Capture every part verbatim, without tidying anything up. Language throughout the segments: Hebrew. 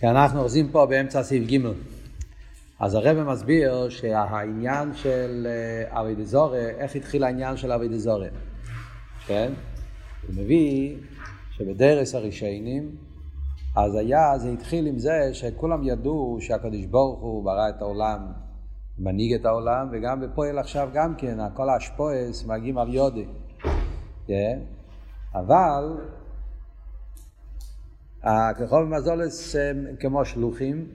כי אנחנו עוזים פה באמצע סעיף ג'. אז הרב מסביר שהעניין של עבודת זרה, איך התחיל העניין של עבודת זרה, כן? הוא מביא שבדרס הראשונים, אז היה, זה התחיל עם זה שכולם ידעו שהקדוש ברוך הוא ברא את העולם, מנהיג את העולם, וגם בפועל עכשיו גם כן, כל ההשפועס מגיעים על יודי, כן? אבל הכרחוב ומזולס הם כמו שלוחים,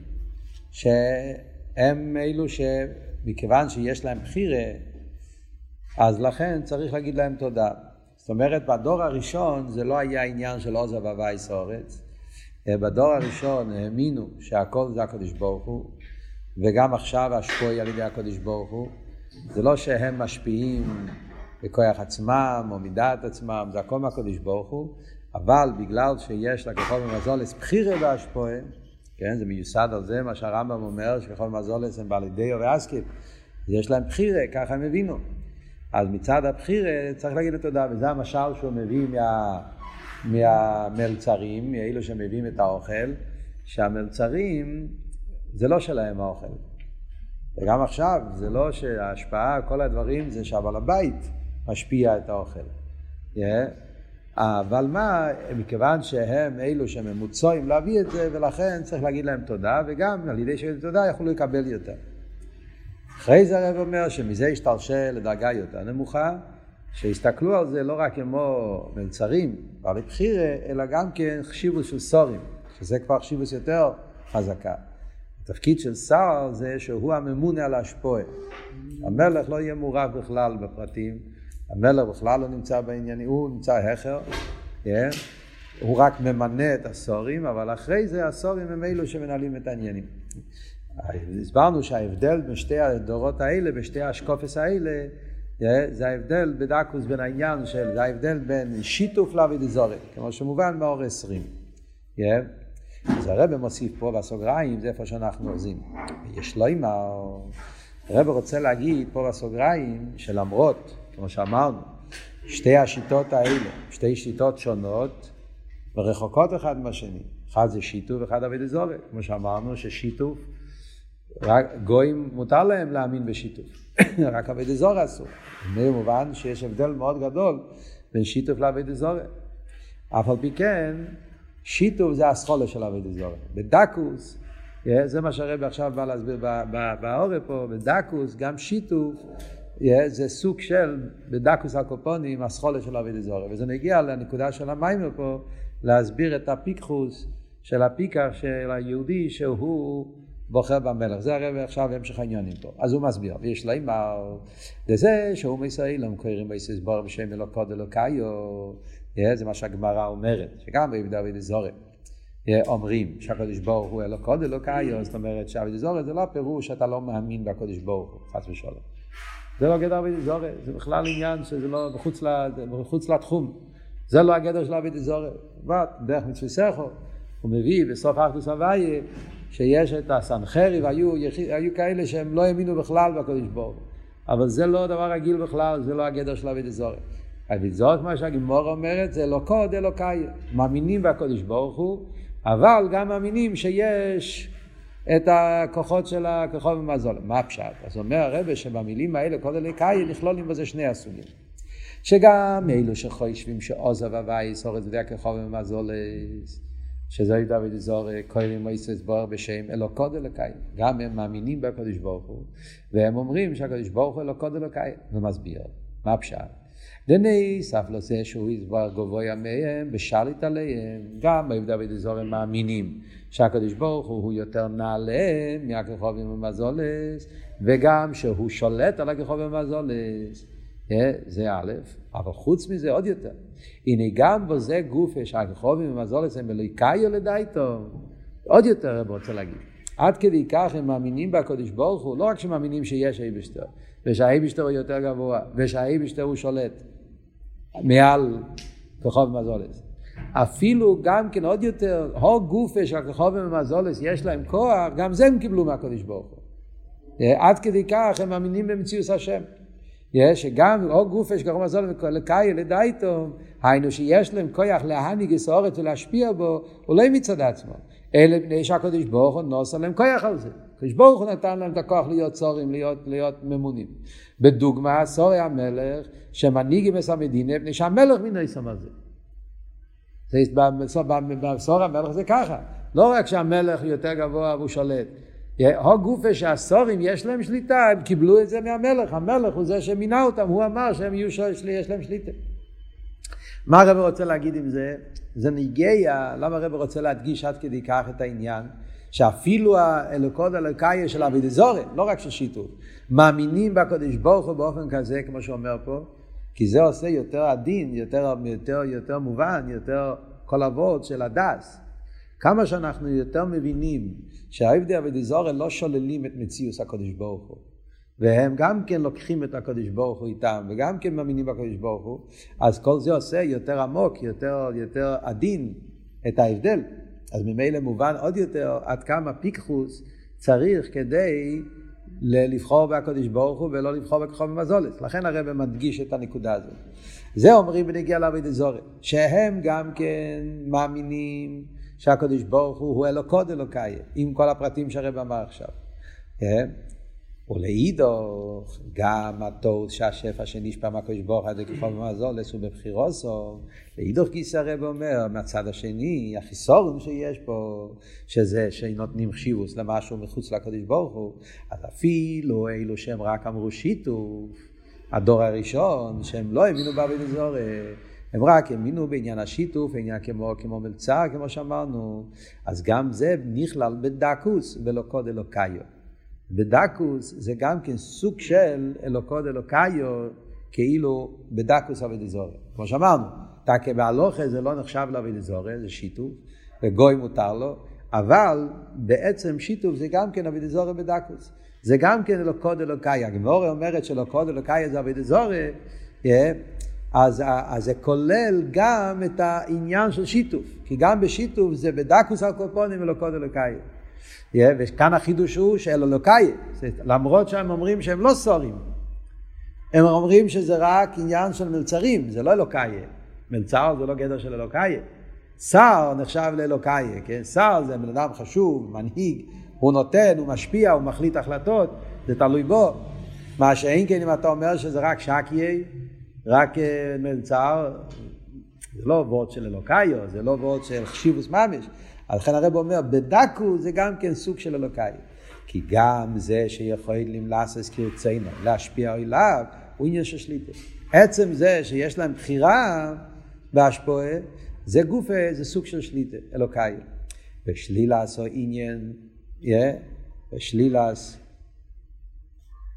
שהם אלו שמכיוון שיש להם בחירה, אז לכן צריך להגיד להם תודה. זאת אומרת, בדור הראשון זה לא היה עניין של עוזב הווייס אורץ. בדור הראשון האמינו שהכל זה הקדוש ברוך הוא, וגם עכשיו השפוי על ידי הקדוש ברוך הוא. זה לא שהם משפיעים בכוח עצמם או מדעת עצמם, זה הכל מהקדוש ברוך הוא. אבל בגלל שיש לכחול ומזולס בחירה והשפועה, כן, זה מיוסד על זה, מה שהרמב"ם אומר, שכחול ומזולס הם בעלי דיו ואסקיב, יש להם בחירה, ככה הם הבינו. אז מצד הבחירה צריך להגיד את תודה, וזה המשל שהוא מביא מה, מהמלצרים, מאלו שמביאים את האוכל, שהמלצרים זה לא שלהם האוכל. וגם עכשיו זה לא שההשפעה, כל הדברים זה שהבעל הבית משפיע את האוכל. Yeah. אבל מה, מכיוון שהם אלו שממוצעים להביא את זה, ולכן צריך להגיד להם תודה, וגם על ידי שגיד תודה יכולו לקבל יותר. אחרי זה הרב אומר שמזה השתלשל לדרגה יותר נמוכה, שהסתכלו על זה לא רק כמו מלצרים, בעלי בחירה, אלא גם כן חשיבוס של סורים, שזה כבר חשיבוס יותר חזקה. התפקיד של שר זה שהוא הממונה על ההשפועה. המלך לא יהיה מעורב בכלל בפרטים, המלך בכלל לא נמצא בעניינים, הוא נמצא החר, yeah. הוא רק ממנה את הסורים, אבל אחרי זה הסורים הם אלו שמנהלים את העניינים. הסברנו שההבדל בשתי הדורות האלה, בשתי השקופס האלה, yeah, זה ההבדל בדקוס בין העניין של, זה ההבדל בין שיתוף לעבודת זרה, כמו שמובן מאור עשרים. Yeah. אז הרב מוסיף פה בסוגריים, זה איפה שאנחנו עוזים. יש לו אימא, הרב רוצה להגיד פה בסוגריים שלמרות, כמו שאמרנו, שתי השיטות האלה, שתי שיטות שונות ורחוקות אחד מהשני. אחד זה שיתוף, אחד עבודת זרה. כמו שאמרנו ששיתוף, רק גויים מותר להם להאמין בשיתוף. רק עבודת זרה אסור. במובן שיש הבדל מאוד גדול בין שיתוף לעבודת זרה. אף על פי כן, שיתוף זה הסחולה של עבודת זרה. בדקוס, זה מה שהרב עכשיו בא להסביר באור פה, בדקוס גם שיתוף, זה סוג של, בדקוס הקופונים, הסחולה של עבודת זרה. וזה נגיע לנקודה של המיימר פה, להסביר את הפיקחוס של הפיקח של היהודי שהוא בוחר במלך. זה הרב עכשיו המשך העניינים פה. אז הוא מסביר, ויש להם לזה שהוא מישראל, הם קוראים בישראל בור בשם אלוקוד אלוקאיו, זה מה שהגמרא אומרת, שגם בעבודת זרה אומרים שהקדוש ברוך הוא אלוקוד אלוקאיו, זאת אומרת שעבודת זרה זה לא פירוש שאתה לא מאמין בקדוש ברוך הוא, חס ושלום. זה לא גדר עבודת זרה, זה בכלל עניין שזה לא מחוץ לתחום. זה לא הגדר של עבודת זרה, דרך מצוות סכו, הוא מביא בסוף אחדוס הוויה, שיש את הסנחריב, היו, היו כאלה שהם לא האמינו בכלל בקדוש ברוך הוא. אבל זה לא דבר רגיל בכלל, זה לא הגדר של עבודת זרה. עבודת זרה, כמו שהגמרא אומרת, זה אלוקוד אלוקאיו. מאמינים בקדוש ברוך הוא, אבל גם מאמינים שיש את הכוחות של הכרחוב ומזולס. מה הפשט? אז אומר הרב שבמילים האלה, אלוקוד אלוקאיו, נכלולים בזה שני הסוגים. שגם אלו שחושבים שעוזב הווייס, אורץ ודע כרחוב ומזולס, שזו ידע ודזור קוראים מויסס בור בשם אלוקוד אלוקאי. גם הם מאמינים בקדוש ברוך הוא, והם אומרים שהקדוש ברוך הוא אלוקוד אלוקאי. ומסביר, מה פשט? דני סף לא זה שהוא יסבור גבוה ימיהם בשליט עליהם. גם בידע ודזור הם מאמינים שהקדוש ברוך הוא, הוא יותר נעלם מהכרחובים ומזולס, וגם שהוא שולט על הכרחובים ומזולס. זה א', אבל חוץ מזה עוד יותר. הנה גם בו זה גופה שהכרחובים ומזולס הם אלוקאיו לדייתו. עוד יותר רב רוצה להגיד. עד כדי כך הם מאמינים בקדוש ברוך הוא, לא רק שמאמינים שיש אייבשטר, ושהאייבשטר הוא יותר גבוה, ושהאייבשטר הוא שולט מעל כרחובים ומזולס. אפילו גם כן עוד יותר, הו גופה שהכרחובים ומזולס יש להם כוח, גם זה הם קיבלו מהקדוש ברוך הוא. עד כדי כך הם מאמינים במציאות השם. יש גם או גוף יש גרום זול ולקאי לדייתו, היינו שיש להם כוח להניג סורת ולהשפיע בו, אולי מצד עצמו. אלה בני שהקדוש ברוך הוא נוסע להם כוח על זה. הקדוש ברוך הוא נתן להם את הכוח להיות צורים, להיות, להיות ממונים. בדוגמה, סורי המלך שמנהיג את המדינה, בני שהמלך מיני שם על זה. בסורי המלך זה ככה. לא רק שהמלך יותר גבוה והוא שולט. הגופה שהסורים יש להם שליטה, הם קיבלו את זה מהמלך. המלך הוא זה שמינה אותם, הוא אמר שהם יהיו שלי, יש להם שליטה. מה הרב רוצה להגיד עם זה? זה נגיע, למה הרב רוצה להדגיש עד כדי כך את העניין? שאפילו האלוקות הלוקאיה של אבידי זורן, לא רק של שיתוף, מאמינים בקודש ברוך הוא באופן כזה, כמו שאומר פה, כי זה עושה יותר עדין, יותר, יותר, יותר מובן, יותר כל עבוד של הדס. כמה שאנחנו יותר מבינים שהאיבדי אבידי זורן לא שוללים את מציאות הקודש ברוך הוא, והם גם כן לוקחים את הקודש ברוך הוא איתם, וגם כן מאמינים בקודש ברוך הוא, אז כל זה עושה יותר עמוק, יותר, יותר עדין את ההבדל. אז ממילא מובן עוד יותר עד כמה פיקחוס צריך כדי לבחור בקודש ברוך הוא ולא לבחור בכוכב ומזולת. לכן הרב מדגיש את הנקודה הזאת. זה אומרים ונגיע לעבודת זורם, שהם גם כן מאמינים שהקודש ברוך הוא הוא אלוקות אלוקאי, עם כל הפרטים שהרב אמר עכשיו. כן? ולעידוך גם התאות שהשפע שנשפע מהקודש ברוך עד לכוכב ומזולת הוא בבחירוסו. לעידוך גיסא הרב אומר מהצד השני החיסורון שיש פה, שזה שנותנים חיבוס למשהו מחוץ לקודש ברוך הוא. אז אפילו אלו שהם רק אמרו שיתוף, הדור הראשון שהם לא האמינו באבידי זורם, הם רק האמינו בעניין השיתוף, עניין כמו, כמו מלצר, כמו שאמרנו, אז גם זה נכלל בדקוס ולוקוד אלוקאיו. בדקוס זה גם כן סוג של אלוקות אלוקאיו, כאילו בדקוס אבידי זורם. כמו שאמרנו, תקה בהלוכה זה לא נחשב לאבידי זורם, זה שיתוף, וגוי מותר לו, אבל בעצם שיתוף זה גם כן אבידי זורם בדקוס. זה גם כן אלוקות אלוקאיו. הגמרא אומרת שלוקות אלוקאיו זה אבידי זורם, yeah, אז, אז זה כולל גם את העניין של שיתוף, כי גם בשיתוף זה בדקוס הקופונים אלוקות אלוקאיו. יה וכאן החידוש הוא של אלוקאי, למרות שהם אומרים שהם לא סורים, הם אומרים שזה רק עניין של מלצרים, זה לא אלוקאי. מלצר זה לא גדר של אלוקאי. שר נחשב לאלוקאי, כן? שר זה בן אדם חשוב, מנהיג, הוא נותן, הוא משפיע, הוא מחליט החלטות, זה תלוי בו. מה שאין כן אם אתה אומר שזה רק שקיי, רק מלצר, זה לא עבוד של אלוקאי, זה לא עבוד של חשיבוס ממש. לכן הרב אומר, בדקו זה גם כן סוג של אלוקאי. כי גם זה שיכול למלאסס קרציינו, להשפיע עליו, הוא עניין של שליטה. עצם זה שיש להם בחירה בהשפועה, זה גוף, זה סוג של שליטה, אלוקאי. ושלילס או עניין, ושלילס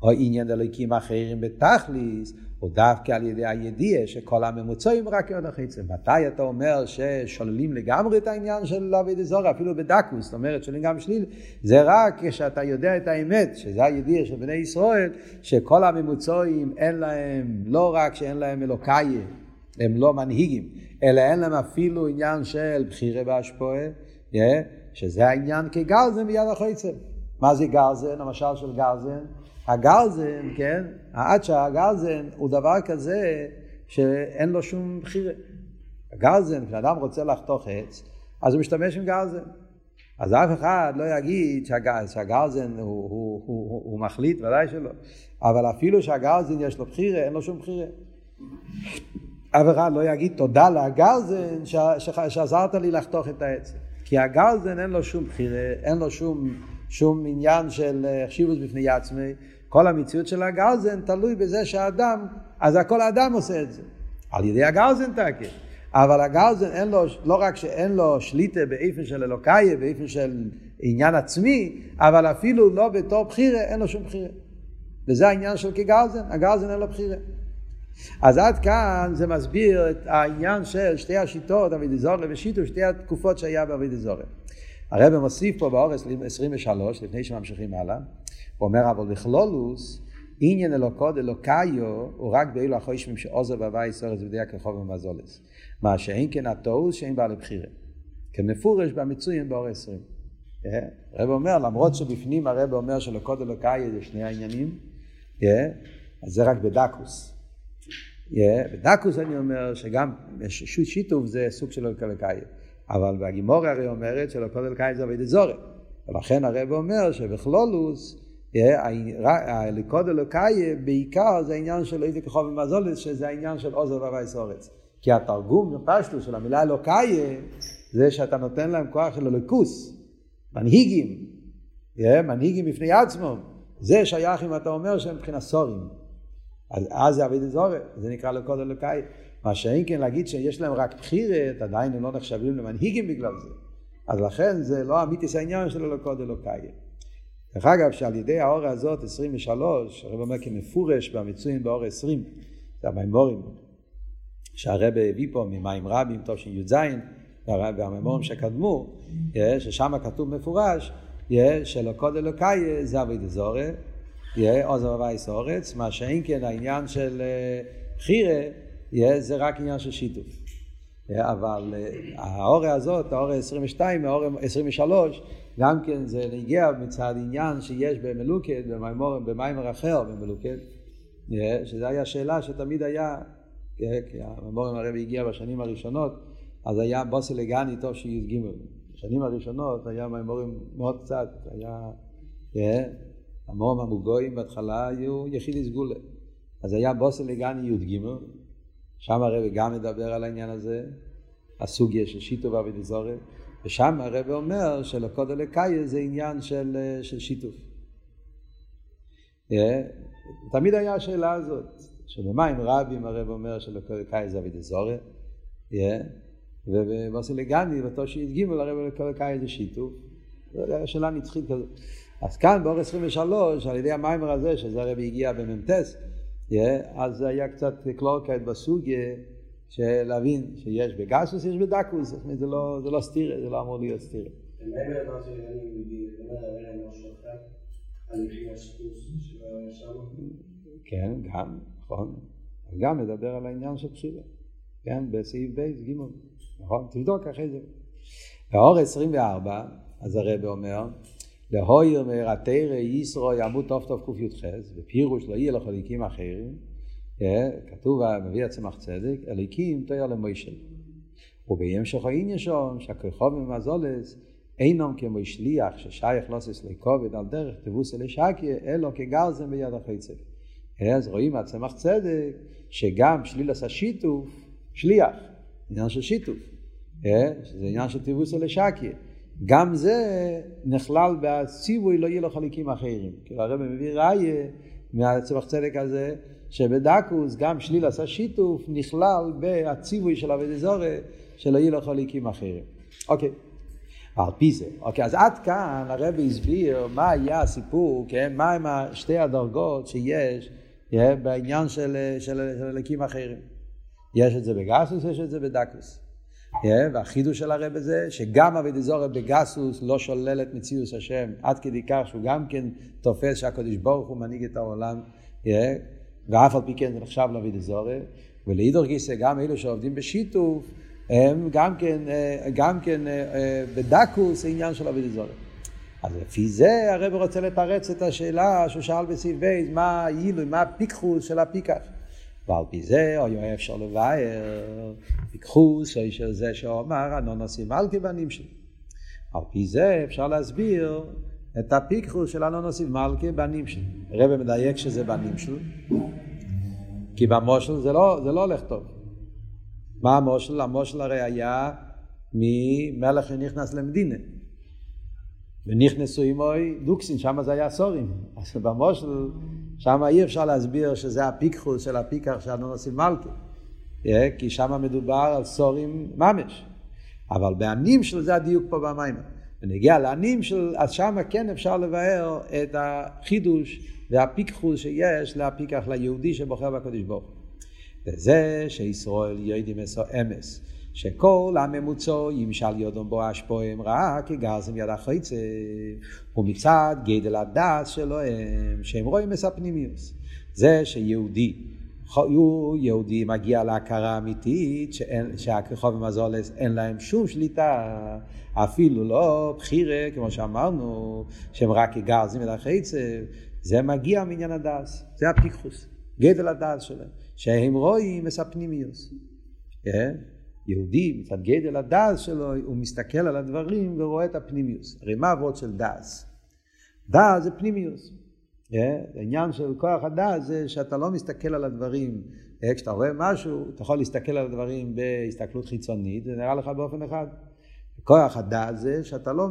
או עניין אלוקים אחרים בתכליס, או דווקא על ידי הידיעה שכל הממוצעים רק עוד החיצה. מתי אתה אומר ששוללים לגמרי את העניין של אבידי זורם, אפילו בדקוס, זאת אומרת שוללים גם שליל, זה רק כשאתה יודע את האמת, שזה הידיעה של בני ישראל, שכל הממוצעים אין להם, לא רק שאין להם אלוקאי, הם לא מנהיגים, אלא אין להם אפילו עניין של בחירה בהשפועה, שזה העניין כגרזן ביד החיצה. מה זה גרזן? המשל של גרזן? הגרזן, כן, עד שהגרזן הוא דבר כזה שאין לו שום בחירה. הגרזן, כשאדם רוצה לחתוך עץ, אז הוא משתמש עם גרזן. אז אף אחד לא יגיד שהגרזן, שהגרזן הוא, הוא, הוא, הוא, הוא מחליט, ודאי שלא. אבל אפילו שהגרזן יש לו בחירה, אין לו שום בחירה. אף אחד לא יגיד תודה להגרזן ש, ש, שעזרת לי לחתוך את העץ. כי הגרזן אין לו שום בחירה, אין לו שום... שום עניין של חשיבות בפני עצמי. כל המציאות של הגרזן תלוי בזה שהאדם, אז כל האדם עושה את זה. על ידי הגרזן תקן. אבל הגרזן אין לו, לא רק שאין לו שליטה באיפן של אלוקאי, באיפן של עניין עצמי, אבל אפילו לא בתור בחירה, אין לו שום בחירה. וזה העניין של כגרזן, הגרזן אין לו בחירה. אז עד כאן זה מסביר את העניין של שתי השיטות, אבידי זורם ושיתוף, שתי התקופות שהיה באבידי זורם. הרב מוסיף פה באורס עשרים ושלוש, לפני שממשיכים הלאה, הוא אומר, אבל בכלולוס, עניין אלוקות אלוקאיו, הוא רק באילו החוישמים שעוזר בבית סורס ודיה ככוב ומזולס. מה שאין כן התאוס שאין בעלי בחירה. כמפורש במצויים באורס עשרים. הרב אומר, למרות שבפנים הרב אומר שלוקות אלוקאיו זה שני העניינים, אז זה רק בדקוס. Yeah, בדקוס אני אומר שגם שיתוף זה סוג של אלקלקאי, אבל והגימוריה הרי אומרת של אלקלקאי זה עבודת זורם, ולכן הרב אומר שבכלולוס הליקוד אלוקאי בעיקר זה העניין של איזה כחוב ומזולס, שזה העניין של עוזר ווייס אורץ, כי התרגום פשטו של המילה אלוקאי זה שאתה נותן להם כוח של אלוקוס, מנהיגים, מנהיגים בפני עצמם, זה שייך אם אתה אומר שהם מבחינה סורים, אז, אז זה עבודת זורם, זה נקרא ליקוד אלוקאי. מה שאין כן להגיד שיש להם רק בחירת, עדיין הם לא נחשבים למנהיגים בגלל זה, אז לכן זה לא אמיתיס העניין של ליקוד אלוקאי. דרך אגב, שעל ידי האור הזאת עשרים ושלוש, הרב אומר כמפורש במצויים באור עשרים, זה המיימורים שהרב הביא פה ממים רבים, טוב שי"ז, והמיימורים שקדמו, ששם כתוב מפורש, שלוקוד אלוקאי זה עבודת זורם, עוזר ווייס אורץ, מה שאין כן העניין של חירה, זה רק עניין של שיתוף. אבל האור הזאת, האור עשרים ושתיים, האור עשרים ושלוש, גם כן זה נגיע מצד עניין שיש במלוקת, במיימר אחר במלוקת, שזו הייתה שאלה שתמיד היה, כי המיימר הרב הגיע בשנים הראשונות, אז היה בוסי לגני טוב שי"ג. בשנים הראשונות היה מיימורים מאוד קצת, היה, המורים המוגויים בהתחלה היו יחידי סגולה. אז היה בוסי לגני י"ג, שם הרב גם מדבר על העניין הזה, הסוגיה של שיתוף ועבודת זורם, ושם הרב אומר שלוקוד אלוקאי זה עניין של, של שיתוף. תמיד היה השאלה הזאת, שבמים רבים הרב אומר שלוקוד אלוקאי זה עבודת זורם, ובבוסי לגני, בתושי י"ג, הרב לוקוד אלוקאי זה שיתוף. השאלה נצחית כזאת. אז כאן באור עשרים ושלוש, על ידי המיימר הזה, שזה הרב הגיע בממתס, אז היה קצת קלורקת בסוגיה, שלהבין שיש בגסוס, יש בדקוס, זאת אומרת, זה לא, זה לא סתירה, זה לא אמור להיות סתירה. אני אומר שאני מדבר על השולחן, אני חייב השפוס שלנו. כן, גם, נכון. גם מדבר על העניין של בחירה. כן, בסעיף בייס, גימון. נכון, תבדוק אחרי זה. באור עשרים וארבע, אז הרב אומר, להויר מהרתיר ישרו ימות טוב טוב קוף יודחז, ופירוש לא יהיה לו חלקים אחרים, כתוב מביא הצמח צדק, אליקים תויר למוישל. וביים שחוין ישום, שכרחוב ממזולס, אינם כמוישליח, ששייך לוסס לכובד על דרך תבוס אלי שקיה, אלו כגרזם ביד החצב. אז רואים הצמח צדק, שגם שליל עשה שיתוף, שליח, עניין של שיתוף, שזה עניין של תבוס אלי שקיה. גם זה נכלל בציווי לא יהיה לו חלקים אחרים. כי הרב מביא ראיה מהצמח צדק הזה, שבדקוס גם שליל עשה שיתוף נכלל בציווי של עבודת זורם שלא יהיה לו חלקים אחרים. אוקיי, על פי זה. אוקיי, אז עד כאן הרב הסביר מה היה הסיפור, כן? מה הם שתי הדרגות שיש בעניין של, של, של חלקים אחרים. יש את זה בגסוס, יש את זה בדקוס. והחידוש של הרב הזה, שגם עבודת זורם בגסוס לא שולל את מציאות השם, עד כדי כך שהוא גם כן תופס שהקדוש ברוך הוא מנהיג את העולם, ואף על פי כן זה נחשב לעבודת זורם, ולאידור גיסא גם אלו שעובדים בשיתוף, הם גם כן, גם כן בדקוס העניין של עבודת זורם. אז לפי זה הרב רוצה לתרץ את השאלה שהוא שאל בסעיף בייס, מה העילוי, מה הפיקחוס של הפיקח? ועל פי זה, או יואי אפשר לבאר, פיקחוס, או איש על זה שאומר, אנו נוסעים על כיוונים שלי. על פי זה אפשר להסביר את הפיקחוס של אנו נוסעים מלכה בנים שלי. הרב מדייק שזה בנים שלו, כי במושל זה לא, זה לא הולך טוב. מה המושל? המושל הרי היה ממלך שנכנס למדינה. ונכנסו עמוי דוקסין, שם זה היה סורים. אז במושל, שם אי אפשר להסביר שזה הפיקחוס של הפיקח שאנו נוסעים מלכה. כי שם מדובר על סורים ממש. אבל בענים של זה הדיוק פה במים. ונגיע לענים של, אז שם כן אפשר לבאר את החידוש והפיקחוס שיש להפיקח ליהודי שבוחר בקדוש ברוך. וזה שישראל יודעים עשו אמס, שכל הממוצו ימשל יודום בו אשפוהם רעה כגרזם יד החצב, ומצד גדל הדס שלהם, שהם רואים עשו פנימיוס. זה שיהודי, הוא יהודי מגיע להכרה אמיתית שהכרחוב ומזולס אין להם שום שליטה, אפילו לא בחירה כמו שאמרנו, שהם רק כגרזם יד החצב, זה מגיע מעניין הדס, זה הפיקחוס. גדל הדעת שלהם, שהם רואים את הפנימיוס. כן? יהודי מצד גדל הדעת שלו, הוא מסתכל על הדברים ורואה את הפנימיוס. הרי מה עבוד של דעת? דעת זה פנימיוס. כן? העניין של כוח הדעת זה שאתה לא מסתכל על הדברים. כשאתה רואה משהו, אתה יכול להסתכל על הדברים בהסתכלות חיצונית, זה נראה לך באופן אחד. כוח הדעת זה שאתה לא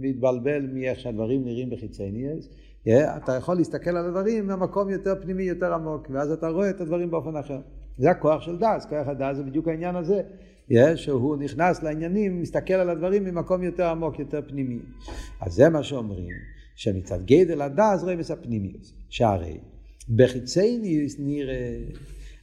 מתבלבל מאיך שהדברים נראים בחיצוניות, אתה יכול להסתכל על הדברים במקום יותר פנימי, יותר עמוק, ואז אתה רואה את הדברים באופן אחר. זה הכוח של דעת, כוח הדעת זה בדיוק העניין הזה, שהוא נכנס לעניינים, מסתכל על הדברים במקום יותר עמוק, יותר פנימי. אז זה מה שאומרים, שמצד גדל הדעת רמז הפנימיות, שהרי בחיצוניות נראה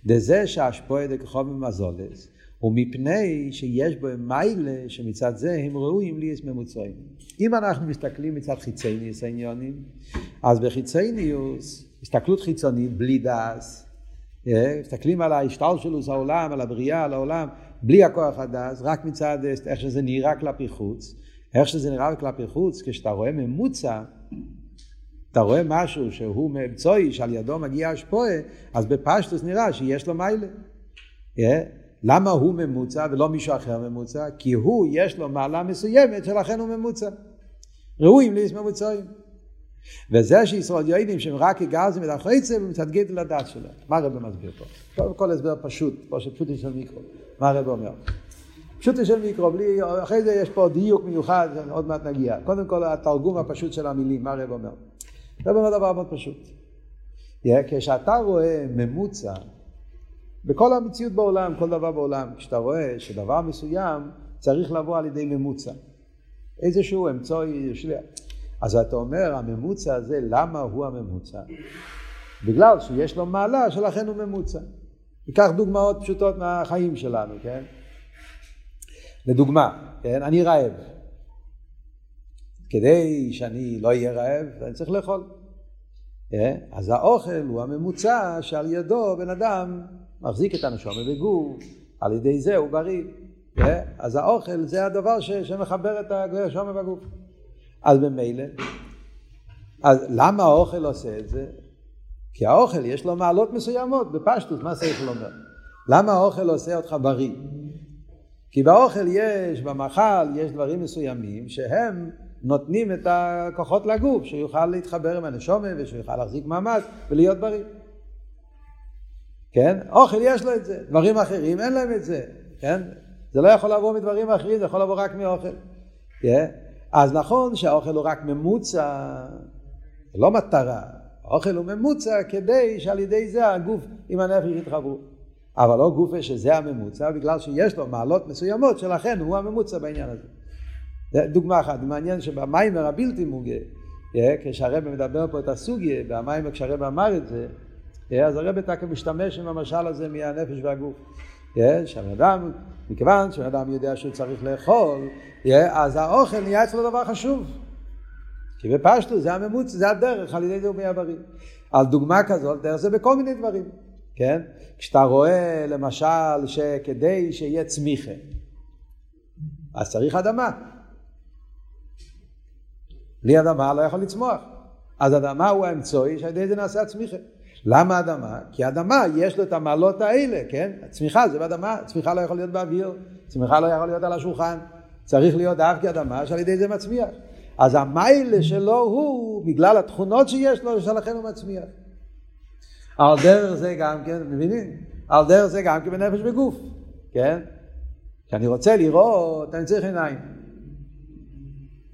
דזה שהשפועה דכחוב במזולס, ומפני שיש בהם מיילה שמצד זה הם ראויים ליש ממוצעים. אם אנחנו מסתכלים מצד חיצייניוס העניונים, אז בחיצייניוס, הסתכלות חיצונית בלי דאס, מסתכלים על ההשתל שלו זה העולם, על הבריאה, על העולם, בלי הכוח הדאס, רק מצד איך שזה נראה כלפי חוץ, איך שזה נראה כלפי חוץ, כשאתה רואה ממוצע, אתה רואה משהו שהוא מאמצוי, שעל ידו מגיע השפועה, אז בפשטוס נראה שיש לו מיילה. למה הוא ממוצע ולא מישהו אחר ממוצע? כי הוא יש לו מעלה מסוימת שלכן הוא ממוצע. ראויים ליש ממוצעים. וזה שישראל יודעים שהם רק הגעזים את החצה ומצד גדל הדעת שלהם. מה הרב מסביר פה? כל, כל הסבר פשוט, פה שפשוט יש על מיקרו. מה הרב אומר? פשוט יש על מיקרו, בלי, אחרי זה יש פה דיוק מיוחד, עוד מעט נגיע. קודם כל התרגום הפשוט של המילים, מה הרב אומר? הרב אומר דבר מאוד פשוט. כשאתה רואה ממוצע, בכל המציאות בעולם, כל דבר בעולם, כשאתה רואה שדבר מסוים צריך לבוא על ידי ממוצע. איזשהו אמצוי שלי. אז אתה אומר, הממוצע הזה, למה הוא הממוצע? בגלל שיש לו מעלה, שלכן הוא ממוצע. ניקח דוגמאות פשוטות מהחיים שלנו, כן? לדוגמה, כן? אני רעב. כדי שאני לא אהיה רעב, אני צריך לאכול. כן? אז האוכל הוא הממוצע שעל ידו בן אדם מחזיק את הנשום בגוף, על ידי זה הוא בריא. אז האוכל זה הדבר ש- שמחבר את הנשום בגוף. אז במילא, אז למה האוכל עושה את זה? כי האוכל יש לו מעלות מסוימות, בפשטות, מה צריך לומר? למה האוכל עושה אותך בריא? כי באוכל יש, במאכל יש דברים מסוימים שהם נותנים את הכוחות לגוף, שיוכל להתחבר עם הנשום ושיוכל להחזיק מעמד ולהיות בריא. כן? אוכל יש לו את זה, דברים אחרים אין להם את זה, כן? זה לא יכול לבוא מדברים אחרים, זה יכול לבוא רק מאוכל. כן? אז נכון שהאוכל הוא רק ממוצע, זה לא מטרה, האוכל הוא ממוצע כדי שעל ידי זה הגוף עם הנפש יתחברו. אבל לא גוף שזה הממוצע, בגלל שיש לו מעלות מסוימות שלכן הוא הממוצע בעניין הזה. דוגמה אחת, מעניין שבמיימר הבלתי מוגה, כשהרב מדבר פה את הסוגיה, במיימר כשהרב אמר את זה, אז הרב תקב משתמש עם המשל הזה מהנפש והגוף. שהאדם, מכיוון שהאדם יודע שהוא צריך לאכול, אז האוכל נהיה אצלו דבר חשוב. כי בפשטו זה הממוץ, זה הדרך, על ידי זה הוא מי הבריא. על דוגמה כזאת, זה בכל מיני דברים. כן? כשאתה רואה למשל שכדי שיהיה צמיחה, אז צריך אדמה. בלי אדמה לא יכול לצמוח. אז אדמה הוא האמצוי שעל ידי זה נעשה הצמיחה. למה אדמה? כי אדמה יש לו את המעלות האלה, כן? הצמיחה זה באדמה, הצמיחה לא יכול להיות באוויר, הצמיחה לא יכול להיות על השולחן, צריך להיות דווקא אדמה שעל ידי זה מצמיח. אז המיילה שלו הוא, בגלל התכונות שיש לו, שלכן הוא מצמיח. על דרך זה גם כן, מבינים? על דרך זה גם כן בנפש בגוף, כן? כשאני רוצה לראות, אני צריך עיניים.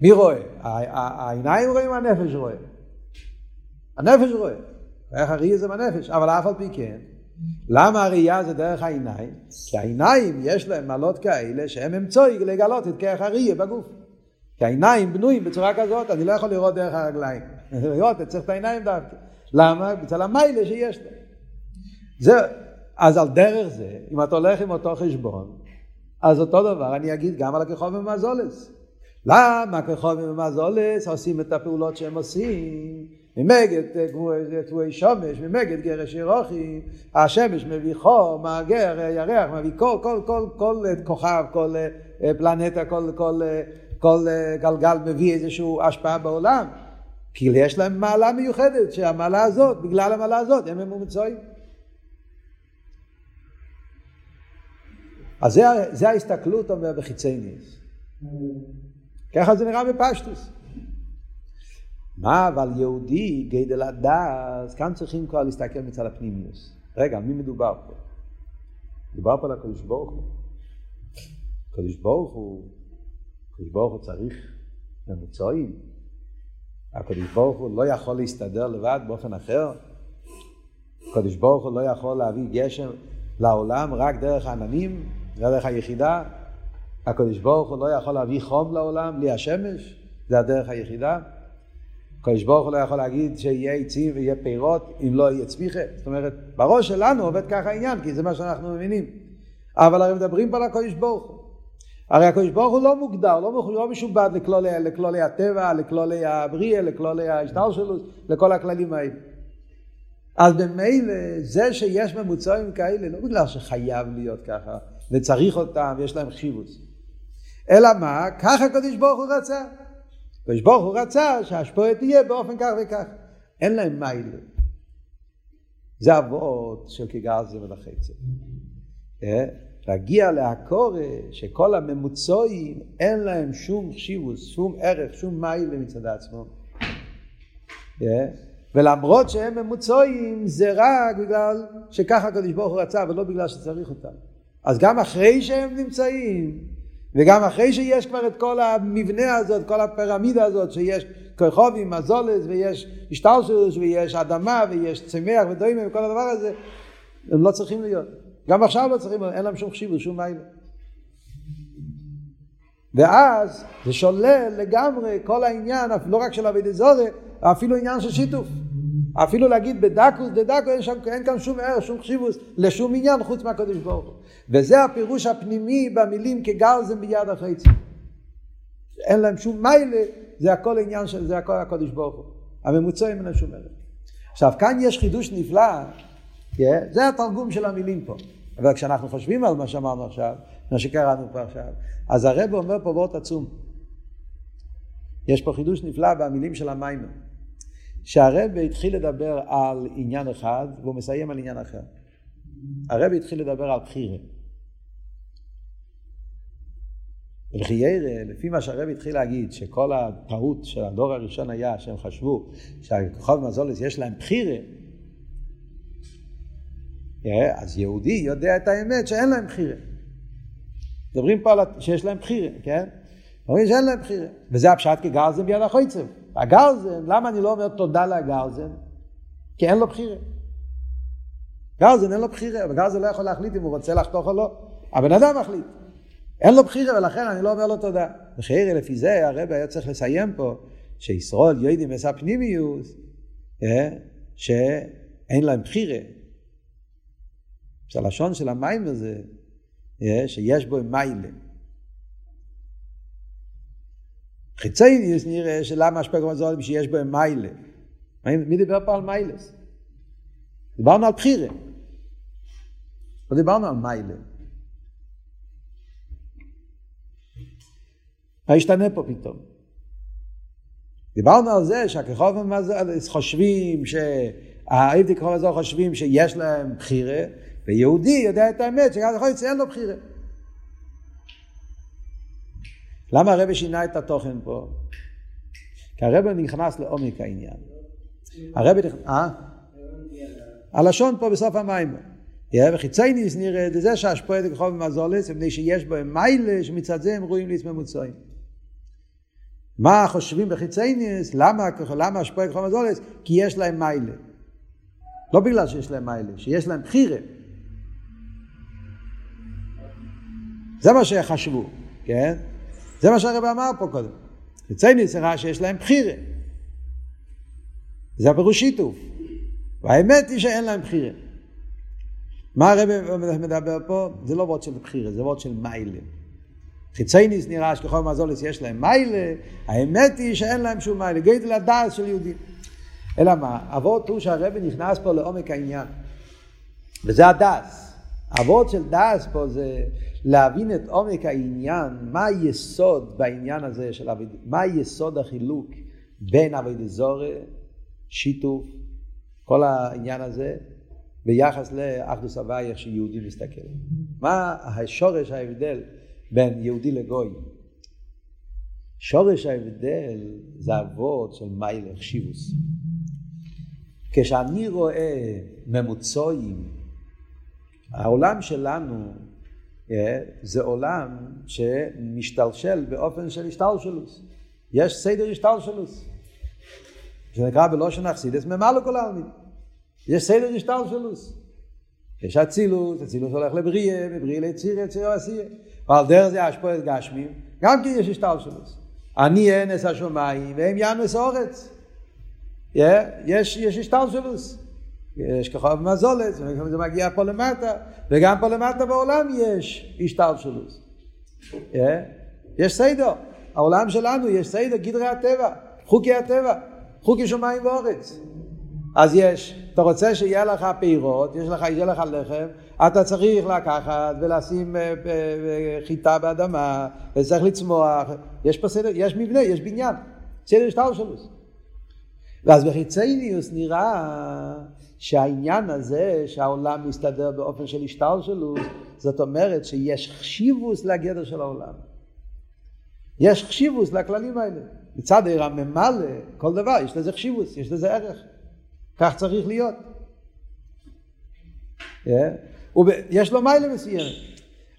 מי רואה? העיניים רואים, הנפש רואה. הנפש רואה. איך הראייה זה בנפש, אבל אף על פי כן, למה הראייה זה דרך העיניים? כי העיניים יש להם מעלות כאלה שהם אמצוי לגלות את כך הראייה בגוף. כי העיניים בנויים בצורה כזאת, אני לא יכול לראות דרך הרגליים. לראות, צריך את העיניים דווקא. למה? בצל המיילה שיש להם. זה, אז על דרך זה, אם אתה הולך עם אותו חשבון, אז אותו דבר אני אגיד גם על הכחוב ומזולס. למה הכחוב ומזולס עושים את הפעולות שהם עושים? ממגד תבואי שמש, ממגד גרש ירוחי, השמש מביא חור, מאגר, ירח, מביא כל, כל, כל, כל כוכב, כל פלנטה, כל, כל, כל גלגל מביא איזושהי השפעה בעולם. כי יש להם מעלה מיוחדת, שהמעלה הזאת, בגלל המעלה הזאת, הם הם מומצאים. אז זה, זה ההסתכלות אומר בחיצי ניס. ככה זה נראה בפשטוס. מה אבל יהודי גדל הדס, כאן צריכים כבר להסתכל מצד הפנימיוס. רגע, מי מדובר פה? מדובר פה על הקדוש ברוך הוא. הקדוש ברוך הוא, הקדוש ברוך הוא צריך ממוצעים. הקדוש ברוך הוא לא יכול להסתדר לבד באופן אחר. הקדוש ברוך הוא לא יכול להביא גשם לעולם רק דרך העננים, דרך היחידה. הקדוש ברוך הוא לא יכול להביא חום לעולם, בלי השמש, זה הדרך היחידה. הקדוש ברוך הוא לא יכול להגיד שיהיה עצים ויהיה פירות אם לא יהיה צמיחה. זאת אומרת, בראש שלנו עובד ככה העניין, כי זה מה שאנחנו מבינים. אבל הרי מדברים פה על הקדוש ברוך הוא. הרי הקדוש ברוך הוא לא מוגדר, לא משובד לכלולי, לכלולי הטבע, לכלולי הבריאה, לכלולי ההשתלשלות, לכל הכללים האלה. אז במילא זה שיש ממוצעים כאלה, לא בגלל שחייב להיות ככה, וצריך אותם, יש להם חשיבוס. אלא מה? ככה הקדוש ברוך הוא רצה. הקדוש ברוך הוא רצה שהשפועה תהיה באופן כך וכך. אין להם מיילה. זה עבוד של כגר זה ולחצה. להגיע להקורא שכל הממוצעים אין להם שום חשיבוס, שום ערך, שום מיילה מצד עצמו. ולמרות שהם ממוצעים זה רק בגלל שככה הקדוש ברוך הוא רצה ולא בגלל שצריך אותם. אז גם אחרי שהם נמצאים וגם אחרי שיש כבר את כל המבנה הזאת, כל הפירמידה הזאת שיש כוכבים, מזולת ויש השתלשלות ויש אדמה ויש צמח ודוימה וכל הדבר הזה, הם לא צריכים להיות. גם עכשיו לא צריכים, אין להם שום חשיבות, שום מיילה. ואז זה שולל לגמרי כל העניין, לא רק של עבודת זרה, אפילו עניין של שיתוף. אפילו להגיד בדקוס, בדקוס, אין, שם, אין כאן שום ערך, שום חשיבוס, לשום עניין חוץ מהקדוש ברוך הוא. וזה הפירוש הפנימי במילים כגרזם ביד החצי. אין להם שום מיילה, זה הכל עניין של, זה הכל הקדוש ברוך הוא. הממוצעים אין להם שום ערך. עכשיו, כאן יש חידוש נפלא, yeah, זה התרגום של המילים פה. אבל כשאנחנו חושבים על מה שאמרנו עכשיו, מה שקראנו פה עכשיו, אז הרב אומר פה באות עצום. יש פה חידוש נפלא במילים של המיימר. שהרב התחיל לדבר על עניין אחד, והוא מסיים על עניין אחר. הרב התחיל לדבר על בחירה. בחירה, לפי מה שהרב התחיל להגיד, שכל הטעות של הדור הראשון היה, שהם חשבו שהכוכב מזולס יש להם בחירה, אז יהודי יודע את האמת שאין להם בחירה. מדברים פה שיש להם בחירה, כן? אומרים שאין להם בחירה. וזה הפשט כגרזם ביד החוצב. הגרזן, למה אני לא אומר תודה לגרזן? כי אין לו בחירה. גרזן אין לו בחירה, אבל גרזן לא יכול להחליט אם הוא רוצה לחתוך או לא. הבן אדם מחליט. אין לו בחירה ולכן אני לא אומר לו תודה. בחירה לפי זה הרב היה צריך לסיים פה, שישראל יוידים עשה פנימיוס, שאין להם בחירה. זה לשון של המים הזה, שיש בו מיילה. חיצי ניס נראה שלמה השפעה כמו זו שיש בהם מיילה. מי דיבר פה על מיילס? דיברנו על בחירה. לא דיברנו על מיילה. השתנה פה פתאום. דיברנו על זה שהככוב חושבים, שהאיבדי ככוב הזו חושבים שיש להם בחירה, ויהודי יודע את האמת שגם יכול לציין לו בחירה. למה הרב שינה את התוכן פה? כי הרב נכנס לעומק העניין. הרב נכנס... אה? הלשון פה בסוף המים. וחיצי ניס נראה את זה שהשפועה את כוכב מזולס, מפני שיש בהם מיילה שמצד זה הם ראויים לעצמם ממוצעים. מה חושבים בחיצי ניס? למה השפועה את כוכב מזולס? כי יש להם מיילה. לא בגלל שיש להם מיילה, שיש להם בחירה. זה מה שחשבו, כן? זה מה שהרב אמר פה קודם. חיצי ניס הראה שיש להם בחירה. זה הפירוש שיתוף. והאמת היא שאין להם בחירה. מה הרב מדבר פה? זה לא וורד של בחירה, זה וורד של מיילה. חיצי ניס נראה שככל מזולס יש להם מיילה, האמת היא שאין להם שום מיילה. גדל הדעת של יהודים. אלא מה? הוורד הוא שהרב נכנס פה לעומק העניין. וזה הדעת. הוורד של דעת פה זה... להבין את עומק העניין, מה היסוד בעניין הזה של עבודת, מה היסוד החילוק בין עבודת זרה, שיתוף, כל העניין הזה, ביחס לאחדות הוויה שיהודי מסתכל. מה השורש ההבדל בין יהודי לגוי? שורש ההבדל זה עבוד של מיילך שיבוס. כשאני רואה ממוצעים, העולם שלנו זה עולם שמשתלשל באופן של השתלשלות. יש סדר השתלשלות. שנקרא בלושן החסידס ממלא כל העלמין. יש סדר השתלשלות. יש אצילות, אצילות הולך לבריאה, בבריאה ליציר, יציר ועשיר. ועל דרך זה השפועת גשמים, גם כי יש השתלשלות. אני אנס השומיים והם ינס אורץ. יש יש השתלשלות. יש כוכב מזולת, זה מגיע פה למטה, וגם פה למטה בעולם יש השתלשלות. יש סדר. העולם שלנו יש סדר, גדרי הטבע, חוקי הטבע, חוקי שמיים ואורץ. אז יש, אתה רוצה שיהיה לך פירות, יש לך, יהיה לך לחם, אתה צריך לקחת ולשים חיטה באדמה, וצריך לצמוח, יש פה סדר, יש מבנה, יש בניין, סדר השתלשלות. ואז בחיצייניוס נראה שהעניין הזה שהעולם מסתדר באופן של השתלשלות, זאת אומרת שיש חשיבוס לגדר של העולם. יש חשיבוס לכללים האלה. מצד הרממלא, כל דבר, יש לזה חשיבוס, יש לזה ערך. כך צריך להיות. יש לו מיילה מסוימת.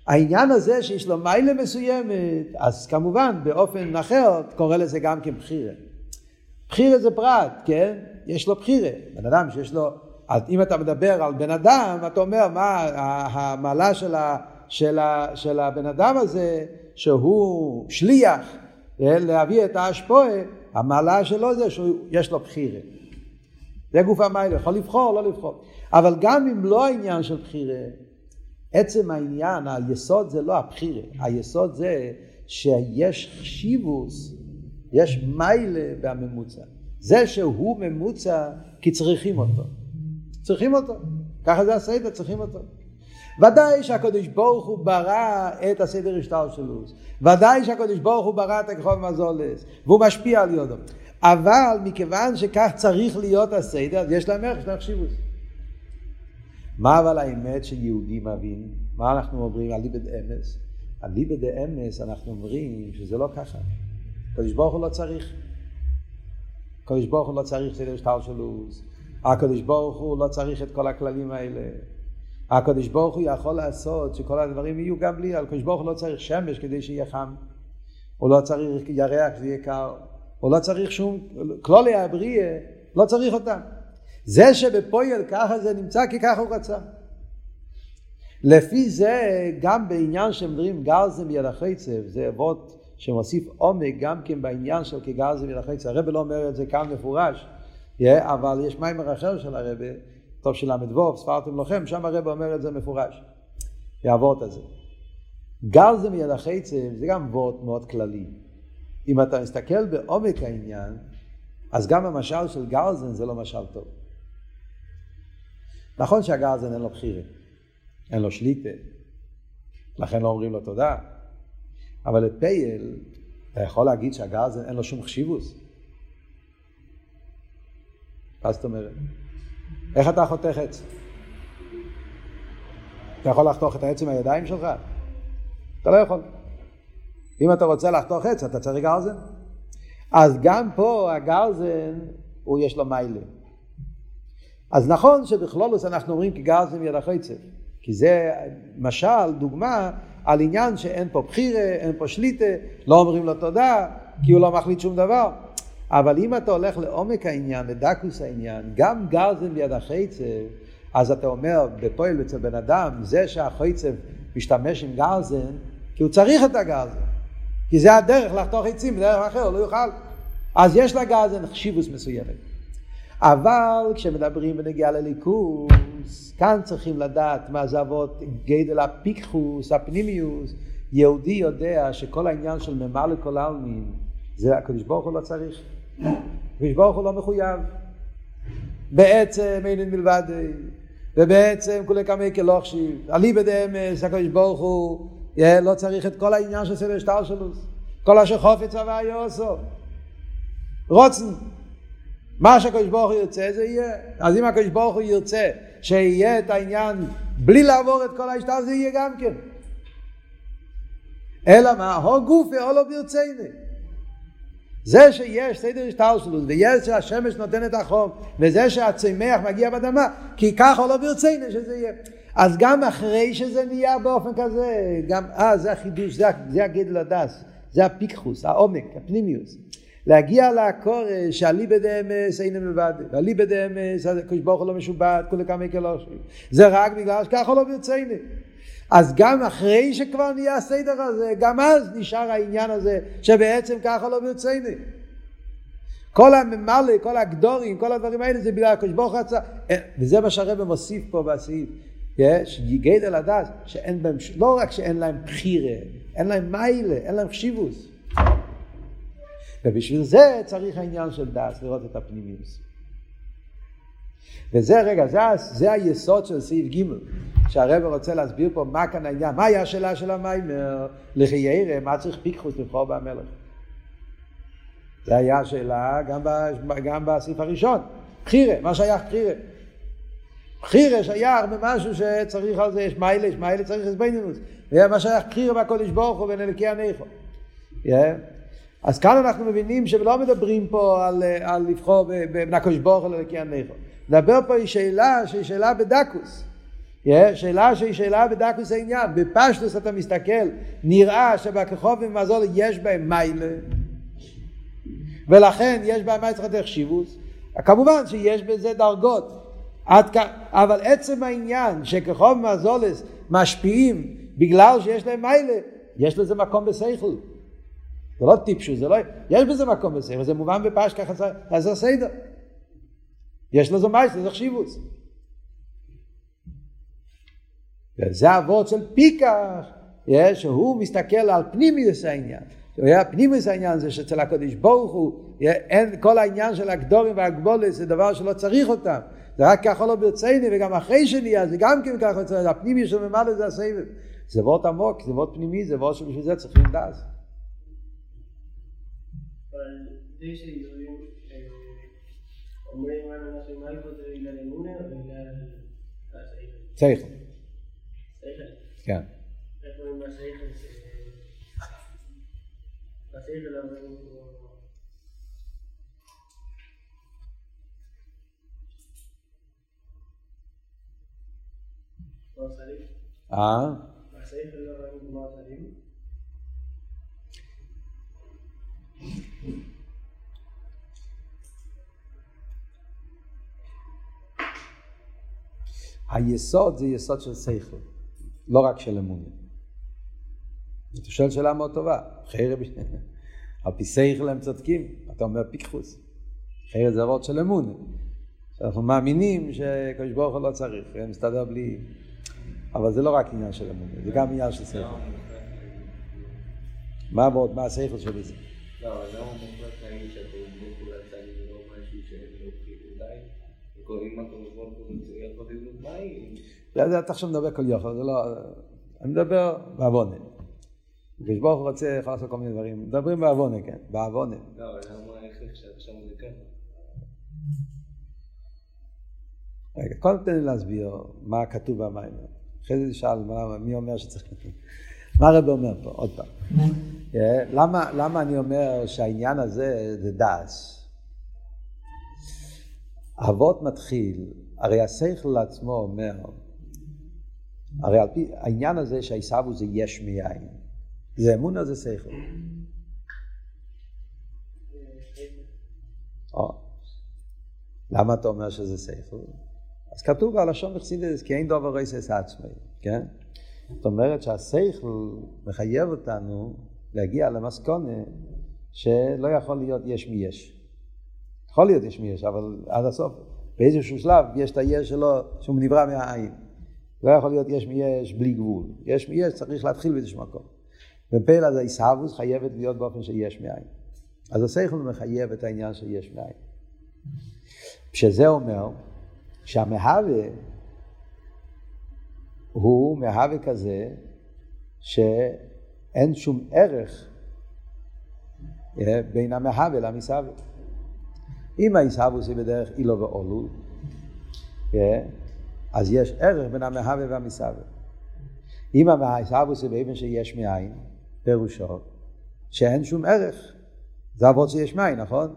העניין הזה שיש לו מיילה מסוימת, אז כמובן באופן אחר קורא לזה גם כבחירה. בחירה זה פרט, כן? יש לו בחירה. בן אדם שיש לו, אם אתה מדבר על בן אדם, אתה אומר מה המעלה של, ה, של, ה, של הבן אדם הזה, שהוא שליח להביא את ההשפועה, המעלה שלו זה שיש לו בחירה. זה גוף המיילה, יכול לבחור, לא לבחור. אבל גם אם לא העניין של בחירה, עצם העניין, היסוד זה לא הבחירה. היסוד זה שיש חשיבוס, יש מיילה בממוצע. זה שהוא ממוצע כי צריכים אותו. צריכים אותו. ככה זה הסדר, צריכים אותו. ודאי שהקדוש ברוך הוא ברא את הסדר השתלשלות. ודאי שהקדוש ברוך הוא ברא את הכוכב מזולת. והוא משפיע על יודו. אבל מכיוון שכך צריך להיות הסדר, יש להם ערך, יש להם חשיבות. מה אבל האמת שיהודי מבין? מה אנחנו אומרים? אליבא דאמס. אליבא דאמס אנחנו אומרים שזה לא ככה. הקדוש ברוך הוא לא צריך. הקדוש ברוך הוא לא צריך סדר השתלשלות. הקדוש ברוך הוא לא צריך את כל הכללים האלה. הקדוש ברוך הוא יכול לעשות שכל הדברים יהיו גם בלי. הקדוש ברוך הוא לא צריך שמש כדי שיהיה חם. הוא לא צריך ירח כדי שיהיה קר. הוא לא צריך שום, כלולי הבריאה, לא צריך אותם. זה שבפועל ככה זה נמצא כי ככה הוא רצה. לפי זה גם בעניין שמדברים גרזם יד החצב, זה עבוד שמוסיף עומק גם כן בעניין של כגרזם יד החצב. הרב לא אומר את זה כאן מפורש, אבל יש מיימר אחר של הרב, טוב של המדבור, ספרתם לוחם, שם הרב אומר את זה מפורש. העבוד הזה. גרזם יד החצב זה גם עבוד מאוד כללי. אם אתה מסתכל בעומק העניין, אז גם המשל של גרזן זה לא משל טוב. נכון שהגרזן אין לו בחירה, אין לו שליטה, לכן לא אומרים לו תודה. אבל לפייל, אתה יכול להגיד שהגרזן אין לו שום חשיבוס. אז זאת אומרת, איך אתה חותך עץ? אתה יכול לחתוך את העץ עם הידיים שלך? אתה לא יכול. אם אתה רוצה לחתוך עץ, אתה צריך גרזן. אז גם פה הגרזן, הוא יש לו מיילה. אז נכון שבכלולוס אנחנו אומרים כי גרזן יד החצב. כי זה משל, דוגמה, על עניין שאין פה בחירה, אין פה שליטה, לא אומרים לו תודה, כי הוא לא מחליט שום דבר. אבל אם אתה הולך לעומק העניין, לדקוס העניין, גם גרזן יד החצב, אז אתה אומר, בפועל אצל בן אדם, זה שהחצב משתמש עם גרזן, כי הוא צריך את הגרזן. כי זה הדרך לחתוך עצים, בדרך אחר, לא יוכל. אז יש לגרזן חשיבוס מסוימת. אבל כשמדברים בנגיעה לליכוס, כאן צריכים לדעת מה זה עבוד גדל הפיקחוס, הפנימיוס. יהודי יודע שכל העניין של ממלא כל העלמין, זה הקדוש ברוך הוא לא צריך. הקדוש ברוך הוא לא מחויב. בעצם אין מלבד, ובעצם כולי כמי כלא חשיב. אליבא דאמס, הקדוש ברוך הוא, יא לא צריך את כל העניין של סדר השתלשלות. כל אשר חפץ הווי יעשה. רוצן. מה שהקדוש ברוך הוא ירצה זה יהיה. אז אם הקדוש ברוך הוא ירצה שיהיה את העניין בלי לעבור את כל ההשתף זה יהיה גם כן. אלא מה? הו גופי, או לא ברציני. זה שיש סדר השתלשלות, ויש שהשמש נותן את החום, וזה שהצמח מגיע באדמה, כי כך או לא ברציני שזה יהיה. אז גם אחרי שזה נהיה באופן כזה, גם אז זה החידוש, זה, זה הגדל הדס, זה הפיקחוס, העומק, הפנימיוס. להגיע לקורש, הליבה דאמס אינה מבדל, הליבה דאמס, הקדוש ברוך הוא לא משובד, כולה כמה קלושים. זה רק בגלל שכך או לא ברציני. אז גם אחרי שכבר נהיה הסדר הזה, גם אז נשאר העניין הזה שבעצם ככה לא ברציני. כל הממלא, כל הגדורים, כל הדברים האלה זה בגלל הקדוש ברוך הוא רצה. וזה מה שהרב מוסיף פה בסעיף. גדל הדס, שאין בהם, לא רק שאין להם בחירה, אין להם מיילה, אין להם חשיבוס. ובשביל זה צריך העניין של דס, לראות את הפנימיוס. וזה רגע, זה, זה היסוד של סעיף ג' שהרב רוצה להסביר פה מה כאן העניין, מה היה השאלה של המיימר, לחיירה, מה צריך פיקחוס לבחור במלך? זה היה השאלה גם, גם בסעיף הראשון, בחירה, מה שייך בחירה? בחירה שייך במשהו שצריך על זה, יש מיילה, יש מיילה, צריך לסבינינוס, מה שייך בחירה בקודש ברוך הוא ונלקי הנכו. Yeah. אז כאן אנחנו מבינים שלא מדברים פה על, על לבחור בנקוש ברוך הוא ונלקי הנכו. מדבר פה היא שאלה שהיא שאלה בדקוס. יא שאלה שהיא שאלה בדקוס העניין, בפשטוס אתה מסתכל, נראה שבכוכבים ומזול יש בהם מיילה, ולכן יש בהם מיילה צריך חשיבות, כמובן שיש בזה דרגות, עד כאן, אבל עצם העניין שכוכב ומזולס משפיעים בגלל שיש להם מיילה, יש לזה מקום בשכל. זה לא טיפשו, זה לא, יש בזה מקום בשכל, זה מובן בפשט ככה זה סדר. יש לזה מיילה, זה חשיבות. וזה עבוד של פיקח, שהוא מסתכל על פנימיוס העניין. פנימיוס העניין זה שאצל הקדוש ברוך הוא, אין כל העניין של הגדורים והגבולס, זה דבר שלא צריך אותם. זה רק ככה לא ברציני, וגם אחרי שנהיה, זה גם כן ככה צריך, הפנימיוס שממלא זה הסבב. זה עבוד עמוק, זה עבוד פנימי, זה עבוד שבשביל זה צריכים דאז. אבל זה שיהודים אומרים מה נשאים מלכו זה בגלל אמונה או בגלל הסבב? צריך. כן. אה? היסוד זה יסוד של שכל. לא רק של אמונה. אתה שואל שאלה מאוד טובה. חייר בשביל... על פי שכל הם צודקים. אתה אומר פיקחוס. חייר זה עבוד של אמונה. אנחנו מאמינים שקדוש ברוך הוא לא צריך. הם מסתדר בלי... אבל זה לא רק עניין של אמונה. זה גם עניין של שכל. מה עבוד? מה השכל של זה? לא, אני לא מוכלת להגיד שאתה לא כולה צעדים ולא משהו שאין לו פירודיים. וקוראים את המובן כולו יכול לבנות מים. אתה עכשיו מדבר כל יוכל, זה לא... אני מדבר בעוונה. כשברוך הוא רוצה, יכול לעשות כל מיני דברים. מדברים בעוונה, כן, בעוונה. לא, אבל למה איך שעכשיו זה ככה? רגע, קודם תן לי להסביר מה כתוב במים. אחרי זה שאל מי אומר שצריך כתוב. מה הרב אומר פה? עוד פעם. למה אני אומר שהעניין הזה זה דאס? אבות מתחיל, הרי השכל לעצמו אומר, הרי על פי העניין הזה שהיסבו זה יש מיין, זה אמונה זה שכל. למה אתה אומר שזה שכל? אז כתוב הלשון בחסידות, כי אין דבר רייסס עצמי, כן? זאת אומרת שהשכל מחייב אותנו להגיע למסקנה שלא יכול להיות יש מי יש. יכול להיות יש מי יש, אבל עד הסוף. באיזשהו שלב יש את היש שלו שהוא נברא מהעין. לא יכול להיות יש מי יש בלי גבול. יש מי יש צריך להתחיל באיזשהו מקום. בפעיל הזה הישהבות חייבת להיות באופן שיש מהעין. אז השכל מחייב את העניין שיש מהעין. שזה אומר שהמהווה הוא מהווה כזה שאין שום ערך בין המהווה למסהווה. אם הישהבות היא בדרך אילו ואולו, אז יש ערך בין המהווה והמסווה. אם המהווה זה באבן שיש מאין, פירושו שאין שום ערך. זה עבוד שיש מאין, נכון?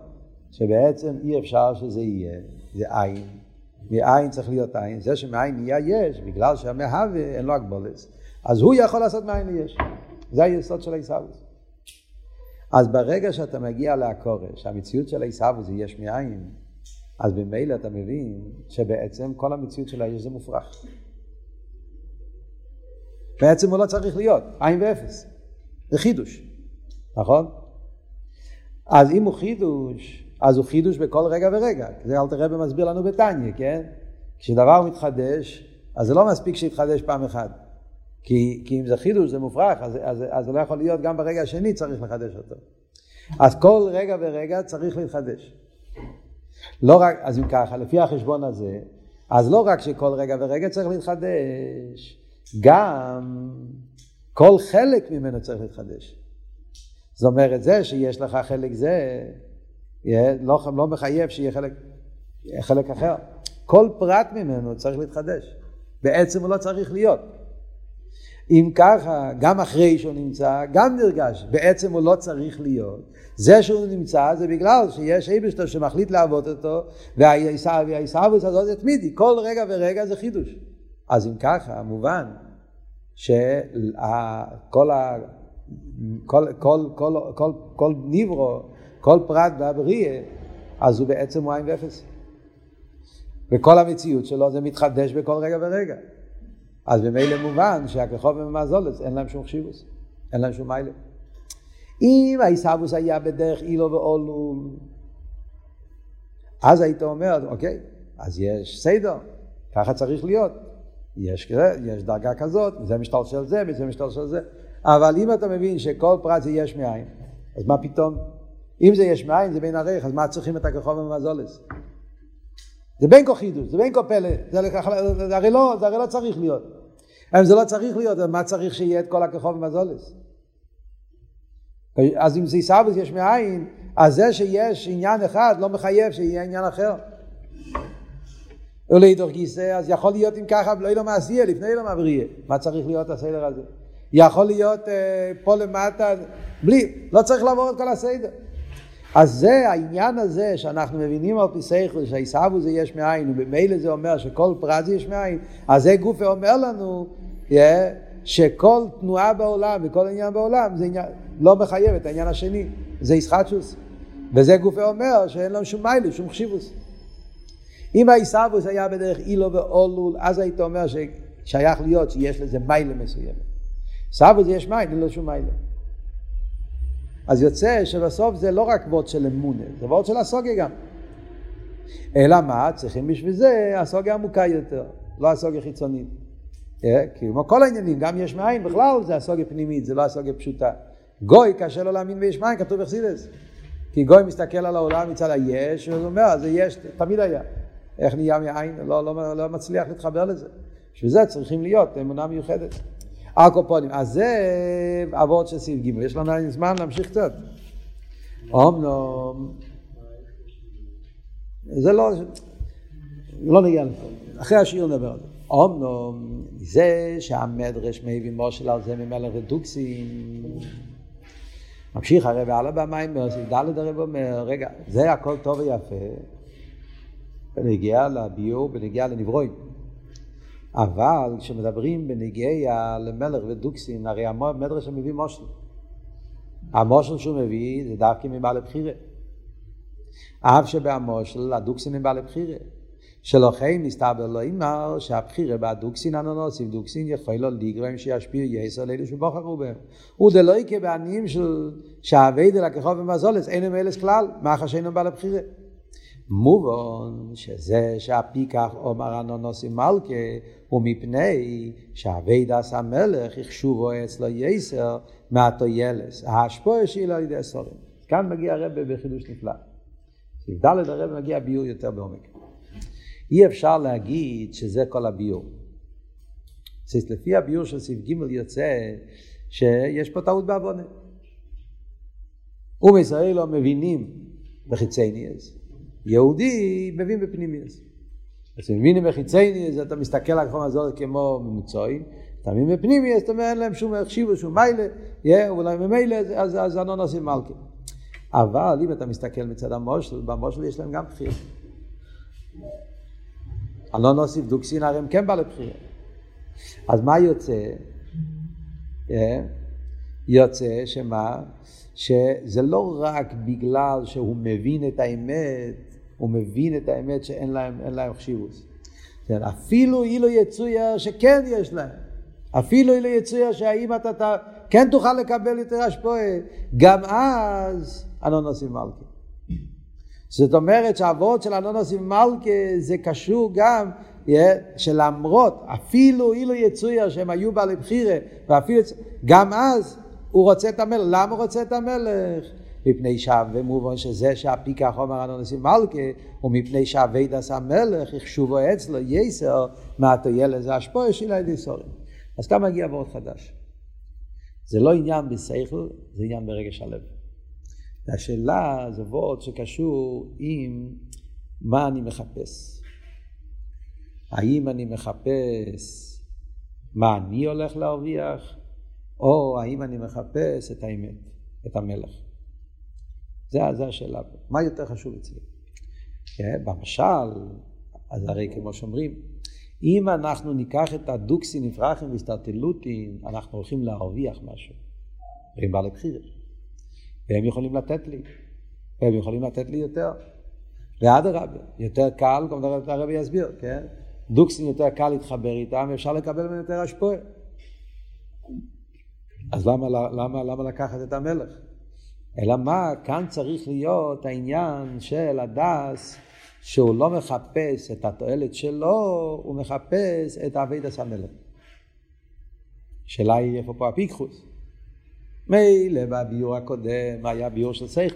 שבעצם אי אפשר שזה יהיה, זה עין. מאין צריך להיות עין. זה שמאין נהיה יש, בגלל שהמהווה אין לו הגבולת. אז הוא יכול לעשות מאין ליש. זה היסוד של היסבוס. אז ברגע שאתה מגיע להקורש, המציאות של היסבוס היא יש מאין, אז במילא אתה מבין שבעצם כל המציאות של היש זה מופרך. בעצם הוא לא צריך להיות, עין ואפס. זה חידוש, נכון? אז אם הוא חידוש, אז הוא חידוש בכל רגע ורגע. זה אל תראה במסביר לנו בטניה, כן? כשדבר מתחדש, אז זה לא מספיק שיתחדש פעם אחת. כי, כי אם זה חידוש, זה מופרך, אז, אז, אז זה לא יכול להיות, גם ברגע השני צריך לחדש אותו. אז כל רגע ורגע צריך להתחדש. לא רק, אז אם ככה, לפי החשבון הזה, אז לא רק שכל רגע ורגע צריך להתחדש, גם כל חלק ממנו צריך להתחדש. זאת אומרת, זה שיש לך חלק זה, לא, לא מחייב שיהיה חלק, חלק אחר. כל פרט ממנו צריך להתחדש. בעצם הוא לא צריך להיות. אם ככה, גם אחרי שהוא נמצא, גם נרגש. בעצם הוא לא צריך להיות. זה שהוא נמצא, זה בגלל שיש איבשתו שמחליט לעבוד אותו, וההיסאוויס הזאת זה תמידי. כל רגע ורגע זה חידוש. אז אם ככה, מובן, שכל ה... כל, כל, כל, כל, כל נברו, כל פרט בבריא, אז הוא בעצם הוא עין ואפס. וכל המציאות שלו זה מתחדש בכל רגע ורגע. אז במילא מובן שהכחוב ומזולת, אין להם שום חשיבוס, אין להם שום מיילה. אם היסבוס היה בדרך אילו ואולום, אז היית אומר, אוקיי, אז יש סדר, ככה צריך להיות. יש, יש דרגה כזאת, זה משתל של זה, זה משתל של זה. אבל אם אתה מבין שכל פרט זה יש מאין, אז מה פתאום? אם זה יש מאין, זה בין ערך, אז מה צריכים את הכחוב ומזולס? זה בין כה חידוש, זה בין כה פלא, זה, זה, הרי לא, זה הרי לא צריך להיות. אם זה לא צריך להיות, אז מה צריך שיהיה את כל הכחוב ומזולס? אז אם זה סבוס יש מאין, אז זה שיש עניין אחד לא מחייב שיהיה עניין אחר. אולי דורגיסא, אז יכול להיות אם ככה, לא ילום מעשייה, לפני ילום הבריא. מה צריך להיות הסדר הזה? יכול להיות אה, פה למטה, בלי, לא צריך לעבור את כל הסדר. אז זה העניין הזה שאנחנו מבינים על פי שכל, שהישאבו זה יש מאין, ובמילא זה אומר שכל פרט זה יש מאין, אז זה גוף אומר לנו yeah, שכל תנועה בעולם וכל עניין בעולם, זה עניין, לא מחייב את העניין השני, זה ישחטשוס. וזה גוף אומר שאין לנו שום מיילה, שום חשיבוס. אם הישאבו זה היה בדרך אילו ואולול, אז היית אומר ששייך להיות שיש לזה מיילה מסוימת. סבו זה יש מיין, אין לו שום מיין. אז יוצא שבסוף זה לא רק וורד של אמונה, זה וורד של הסוגיה גם. אלא מה? צריכים בשביל זה הסוגיה עמוקה יותר, לא הסוגיה חיצונית. כמו כל העניינים, גם יש מיין, בכלל זה הסוגיה פנימית, זה לא הסוגיה פשוטה. גוי קשה לו להאמין ויש מיין, כתוב בחסידות. כי גוי מסתכל על העולם מצד היש, הוא אומר, זה יש, תמיד היה. איך נהיה מעין? לא, לא, לא מצליח להתחבר לזה. בשביל זה צריכים להיות אמונה מיוחדת. אקופונים, אז זה עבוד של סעיף ג', יש לנו זמן להמשיך קצת. אומנם, זה לא, לא נגיע לפה, אחרי השיעור נדבר על זה. אומנם, זה שהמדרש מביא מושל על זה ממלך רדוקסים. ממשיך הרב הלאה במים, ד' הרב אומר, רגע, זה הכל טוב ויפה, ונגיע לביור, ונגיע לנברואים. אבל כשמדברים בנגיעה למלך ודוקסין, הרי המדרש מביא מושל. המושל שהוא מביא זה דווקא מבעל הבחירה. אף שבהמושל הדוקסין מבעל הבחירה. שלוחי מסתבר לו אימר שהבחירה בהדוקסין הנונוסים, דוקסין יכול לו לגרם שישפיע יסר לילה שבוחרו בהם. ודלא יקה בעניים של שעבי דלקחו ומזולס, אין הם אלס כלל, מאחר שאינם בעל הבחירה. מובן שזה שהפיקח אומר הנונוסי מלכה הוא מפני שהוידס המלך יחשובו אצלו יסר מעטו ילס. ההשפועה שהיא לא ידי סורים. כאן מגיע הרב בחידוש נפלא. דלת הרב מגיע ביור יותר בעומק. אי אפשר להגיד שזה כל הביור. לפי הביור של סעיף ג' יוצא שיש פה טעות בעוונה. ומישראל לא מבינים בחיצי ניאז. יהודי מבין בפנימיוס. אז מבינים בחיצייני, אז אתה מסתכל על החום הזאת כמו ממוצעים, תמים בפנימי, אז אתה אומר, אין להם שום החשיבו, שום מיילה, יהיה, אולי ממילא, אז, אז אנו נוסעים מלכים. אבל אם אתה מסתכל מצד המושל, במושל יש להם גם בחיר. אנו נוסיף דוקסין, הרי הם כן בא לבחיר. אז מה יוצא? יוצא שמה? שזה לא רק בגלל שהוא מבין את האמת, הוא מבין את האמת שאין להם, אין להם חשיבוס. אפילו אילו יצויה שכן יש להם, אפילו אילו יצויה שהאם אתה, אתה כן תוכל לקבל יותר השפועה, גם אז אנונוס מלכה. זאת אומרת שהעבוד של אנונוס מלכה זה קשור גם שלמרות, אפילו אילו יצויה שהם היו בעלי בחירה, ואפילו גם אז הוא רוצה את המלך. למה רוצה את המלך? מפני שווה מובן שזה שהפיק החומר אנונס מלכה, ומפני שווה דס המלך, יחשובו אצלו יסר, מה תהיה לזה השפועה של הידי סורים. אז כאן מגיע עבוד חדש. זה לא עניין בשכל, זה עניין ברגש הלב. השאלה זה עבוד שקשור עם מה אני מחפש. האם אני מחפש מה אני הולך להרוויח, או האם אני מחפש את האמת, את המלך. זו השאלה פה. מה יותר חשוב אצלי? במשל, אז הרי כמו שאומרים, אם אנחנו ניקח את הדוקסין, נפרחים והסתרטלותים, אנחנו הולכים להרוויח משהו. הם בעלי בחירה. והם יכולים לתת לי. והם יכולים לתת לי יותר. ועד הרבה, יותר קל, כמו הרבה יסביר, כן? דוקסין יותר קל להתחבר איתם, אפשר לקבל מהם יותר השפועה. אז למה, למה, למה לקחת את המלך? אלא מה, כאן צריך להיות העניין של הדס, שהוא לא מחפש את התועלת שלו, הוא מחפש את עבודת המלך. שאלה היא איפה פה הפיקחוס. מילא בביור הקודם היה ביור של שכל,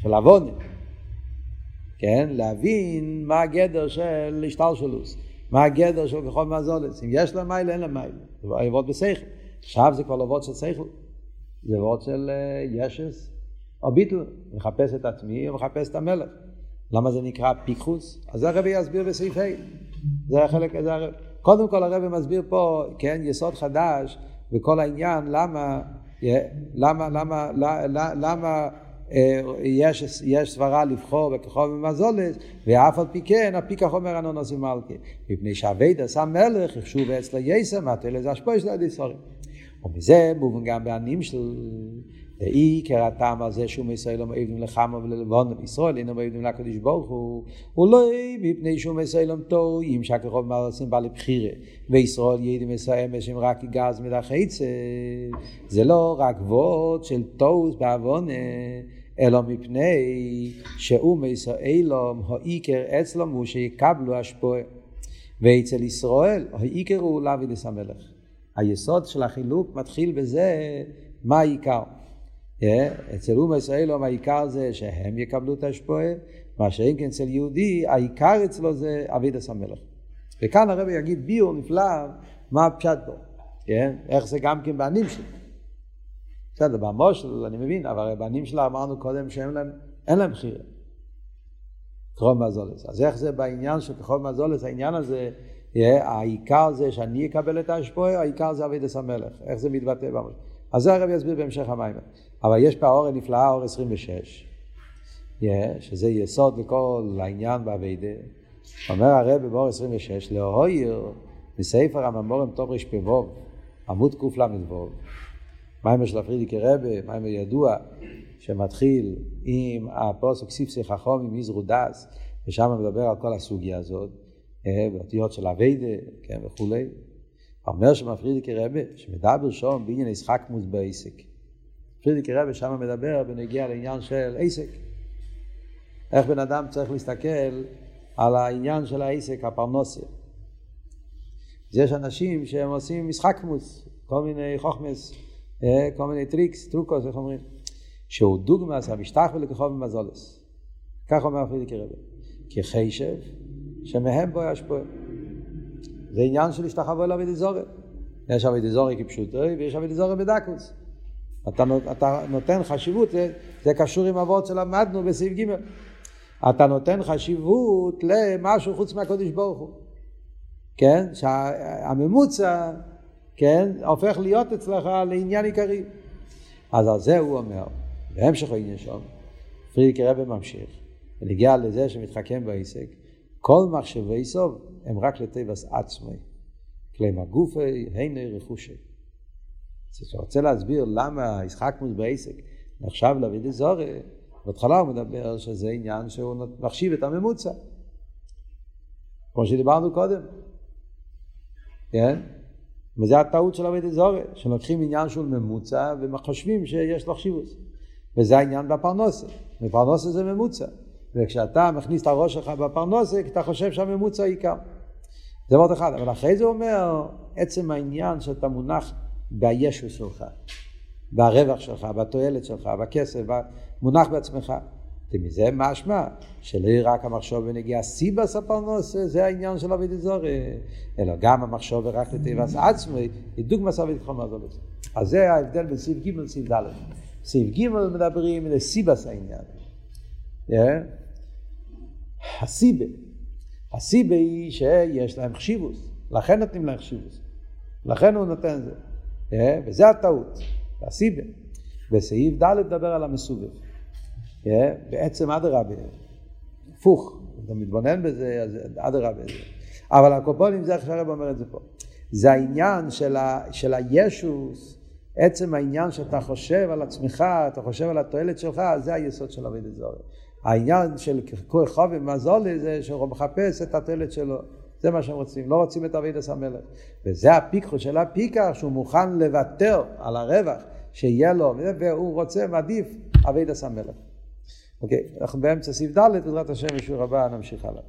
של עוונה. כן, להבין מה הגדר של השתלשלות, מה הגדר של כוחות מהזולת, אם יש לה מיילה, אין לה מיילה, זה עבוד בשכל. עכשיו זה כבר עבוד של שכל. זה עבוד של ישס או ביטל, מחפש את עצמי או מחפש את המלך. למה זה נקרא פיקחוס? אז הרבי יסביר בסעיף אי. זה החלק, זה הרב... קודם כל הרבי מסביר פה, כן, יסוד חדש וכל העניין, למה, למה, למה, למה, למה יש, יש סברה לבחור בכחוב ומזולת, ואף על פי כן, הפיק החומר אנו נוסעים מלכה. מפני שעבד עשה מלך, יחשוב אצלו יסם, עתו לזה השפוע של הידי סורים. ומזה מובן גם בענים של עיקר הטעם הזה שום ישראל לא מעבדים לחמה וללבון ישראל, אינו מעבדים לקדוש ברוך הוא, אולי מפני שום ישראל לא טועים שהכחוב ומזולת בא לבחירה, וישראל יעידים מסוימת שהם רק גז מדח עצב. זה לא רק עבוד של טעות בעוונה, אלא מפני שאום ישראל העיקר אצלם הוא שיקבלו השפועה, ואצל ישראל העיקר הוא לעבודת המלך. היסוד של החילוק מתחיל בזה, מה העיקר? אצל אומה ישראלום העיקר זה שהם יקבלו את השפועה, מה שאין כן אצל יהודי, העיקר אצלו זה עבודת המלך. וכאן הרב יגיד ביור נפלא, מה הפשט בו? איך זה גם כן בענים שלי? בסדר, במושל אני מבין, אבל בענים שלה אמרנו קודם שאין להם בחירה. כחוב ומזולת. אז איך זה בעניין של כחוב ומזולת, העניין הזה, העיקר זה שאני אקבל את ההשפועה, העיקר זה עבודת המלך. איך זה מתבטא במושל? אז זה הרב יסביר בהמשך המיימר. אבל יש פה אור נפלאה, אור עשרים ושש, שזה יסוד לכל העניין בעבודה. אומר הרב באור עשרים ושש, להויר מספר הממורם טוב רשפבוב, עמוד קוף למדבוב. מיימר של הפרידיק רבי, מיימר ידוע, שמתחיל עם הפוסק סיפסי חכום עם יזרו דס, ושם מדבר על כל הסוגיה הזאת. באותיות של הווידה, כן, וכו'. אומר שמפרידיק רבי, שמדבר שום בעניין ישחק מוס בעסק. פרידיק רבי שם מדבר בנגיע לעניין של עסק. איך בן אדם צריך להסתכל על העניין של העסק, הפרנוסה. יש אנשים שהם עושים ישחק מוס, כל מיני חוכמס, כל מיני טריקס, טרוקוס, איך אומרים? שהוא דוגמה, המשטח ולקחוב ומזולס. כך אומר פרידיק רבי. כי חיישב, שמהם בו יש פה. זה עניין של השתחוו אל עבודת זרה. יש עבודת זרה כפשוטו ויש עבודת זרה בדקוס. אתה, אתה נותן חשיבות, זה, זה קשור עם עבוד שלמדנו בסעיף ג'. אתה נותן חשיבות למשהו חוץ מהקודש ברוך הוא. כן? שהממוצע, כן, הופך להיות אצלך לעניין עיקרי. אז על זה הוא אומר, בהמשך העניין שם, פרידיק הרבי ממשיך, ונגיע לזה שמתחכם בעסק, כל מחשבי סוב הם רק לטבעס עצמי, כלומר גופי, הנה רכושי. אני רוצה להסביר למה התחכמות בעסק נחשב לעבודת זרה. בהתחלה הוא מדבר שזה עניין שהוא מחשיב את הממוצע. כמו שדיברנו קודם. כן? וזה הטעות של עבודת זרה, שלוקחים עניין של ממוצע ומחשבים שיש לו חשיבות. וזה העניין בפרנסה. בפרנסה זה ממוצע. וכשאתה מכניס את הראש שלך בפרנסה, אתה חושב שהממוצע עיקר. זה דבר אחד. אבל אחרי זה אומר, עצם העניין שאתה מונח בישו שלך, ברווח שלך, בתועלת שלך, בכסף, מונח בעצמך. ומזה משמע, שלא רק המחשוב ונגיע סיבס הפרנוס, זה העניין של עבודת זרה, אלא גם המחשוב ורק לטבעס עצמי, היא דוגמה סביב חומר זולת. אז זה ההבדל בין סעיף ג' לסעיף ד'. סעיף ג' מדברים על סיבס העניין. הסיבה, הסיבה היא שיש להם חשיבוס, לכן נותנים להם חשיבוס. לכן הוא נותן זה. וזה הטעות, הסיבה. בסעיף ד' מדבר על המסובב. בעצם אדרבה, הפוך, אתה מתבונן בזה, אז אדרבה זה. אבל הקופונים זה, איך שהרב אומר את זה פה. זה העניין של, ה, של הישוס, עצם העניין שאתה חושב על עצמך, אתה חושב על התועלת שלך, זה היסוד של עבודת זרה. העניין של כוכב ומזול זה שהוא מחפש את התועלת שלו. זה מה שהם רוצים, לא רוצים את עבודת המלך. וזה הפיקחו של הפיקח, שהוא מוכן לוותר על הרווח שיהיה לו, והוא רוצה מעדיף עבודת המלך. אוקיי, אנחנו באמצע סעיף ד', בעזרת השם, בשיעור הבא נמשיך הלאה.